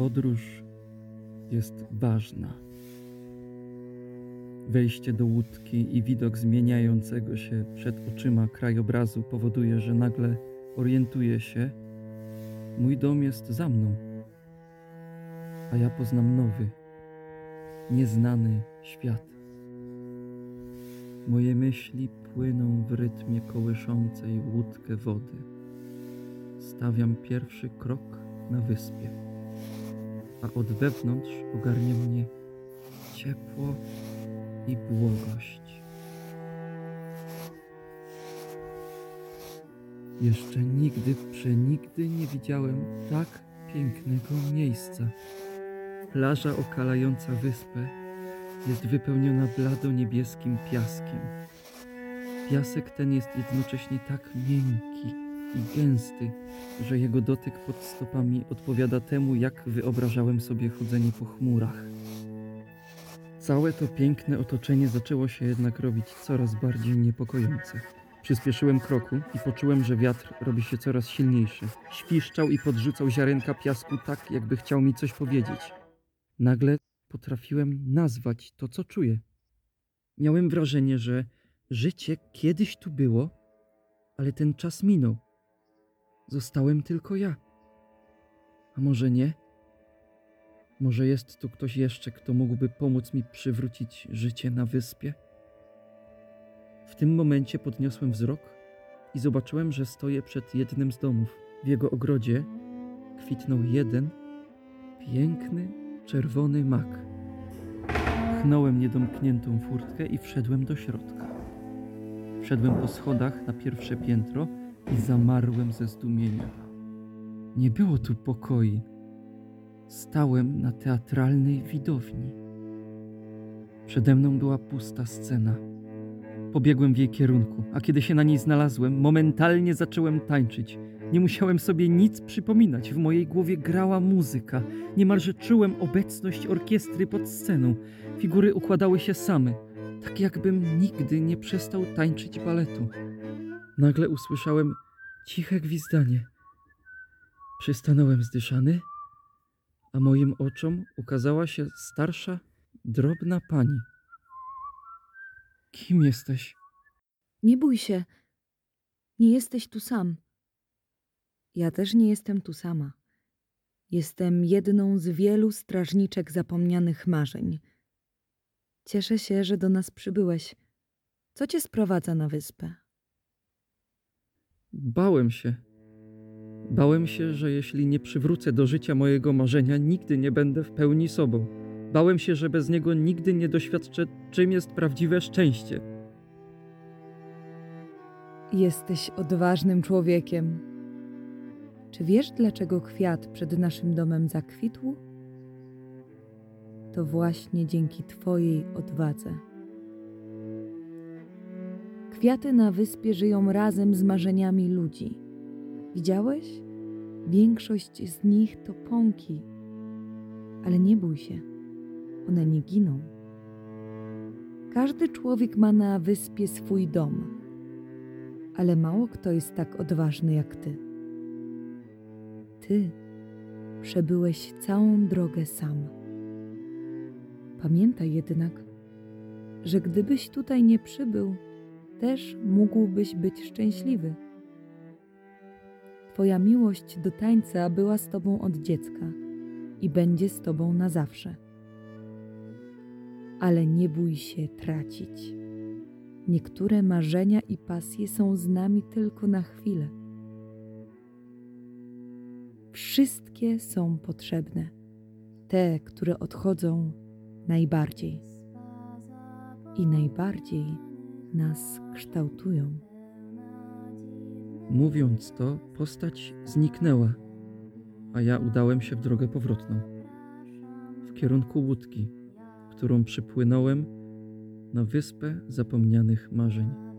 podróż jest ważna. Wejście do łódki i widok zmieniającego się przed oczyma krajobrazu powoduje, że nagle orientuję się. Mój dom jest za mną, a ja poznam nowy, nieznany świat. Moje myśli płyną w rytmie kołyszącej łódkę wody. Stawiam pierwszy krok na wyspie, a od wewnątrz ogarnia mnie ciepło i błogość. Jeszcze nigdy, przenigdy nie widziałem tak pięknego miejsca. Plaża okalająca wyspę jest wypełniona blado-niebieskim piaskiem. Piasek ten jest jednocześnie tak miękki i gęsty, że jego dotyk pod stopami odpowiada temu, jak wyobrażałem sobie chodzenie po chmurach. Całe to piękne otoczenie zaczęło się jednak robić coraz bardziej niepokojące. Przyspieszyłem kroku i poczułem, że wiatr robi się coraz silniejszy. Świszczał i podrzucał ziarenka piasku tak, jakby chciał mi coś powiedzieć. Nagle potrafiłem nazwać to, co czuję. Miałem wrażenie, że życie kiedyś tu było, ale ten czas minął. Zostałem tylko ja. A może nie? Może jest tu ktoś jeszcze, kto mógłby pomóc mi przywrócić życie na wyspie? W tym momencie podniosłem wzrok i zobaczyłem, że stoję przed jednym z domów. W jego ogrodzie kwitnął jeden piękny, czerwony mak. Pchnąłem niedomkniętą furtkę i wszedłem do środka. Wszedłem po schodach na pierwsze piętro i zamarłem ze zdumienia. Nie było tu pokoi. Stałem na teatralnej widowni. Przede mną była pusta scena. Pobiegłem w jej kierunku, a kiedy się na niej znalazłem, momentalnie zacząłem tańczyć. Nie musiałem sobie nic przypominać, w mojej głowie grała muzyka. Niemalże czułem obecność orkiestry pod sceną. Figury układały się same, tak jakbym nigdy nie przestał tańczyć baletu. Nagle usłyszałem ciche gwizdanie. Przystanąłem zdyszany, a moim oczom ukazała się starsza, drobna pani. Kim jesteś? Nie bój się. Nie jesteś tu sam. Ja też nie jestem tu sama. Jestem jedną z wielu strażniczek zapomnianych marzeń. Cieszę się, że do nas przybyłeś. Co cię sprowadza na wyspę? Bałem się. Bałem się, że jeśli nie przywrócę do życia mojego marzenia, nigdy nie będę w pełni sobą. Bałem się, że bez niego nigdy nie doświadczę, czym jest prawdziwe szczęście. Jesteś odważnym człowiekiem. Czy wiesz, dlaczego kwiat przed naszym domem zakwitł? To właśnie dzięki twojej odwadze. Kwiaty na wyspie żyją razem z marzeniami ludzi. Widziałeś? Większość z nich to pąki. Ale nie bój się. One nie giną. Każdy człowiek ma na wyspie swój dom, ale mało kto jest tak odważny jak ty. Ty przebyłeś całą drogę sam. Pamiętaj jednak, że gdybyś tutaj nie przybył, też mógłbyś być szczęśliwy. Twoja miłość do tańca była z tobą od dziecka i będzie z tobą na zawsze. Ale nie bój się tracić. Niektóre marzenia i pasje są z nami tylko na chwilę. Wszystkie są potrzebne. Te, które odchodzą, najbardziej. I najbardziej nas kształtują. Mówiąc to, postać zniknęła, a ja udałem się w drogę powrotną. W kierunku łódki, którą przypłynąłem na wyspę zapomnianych marzeń.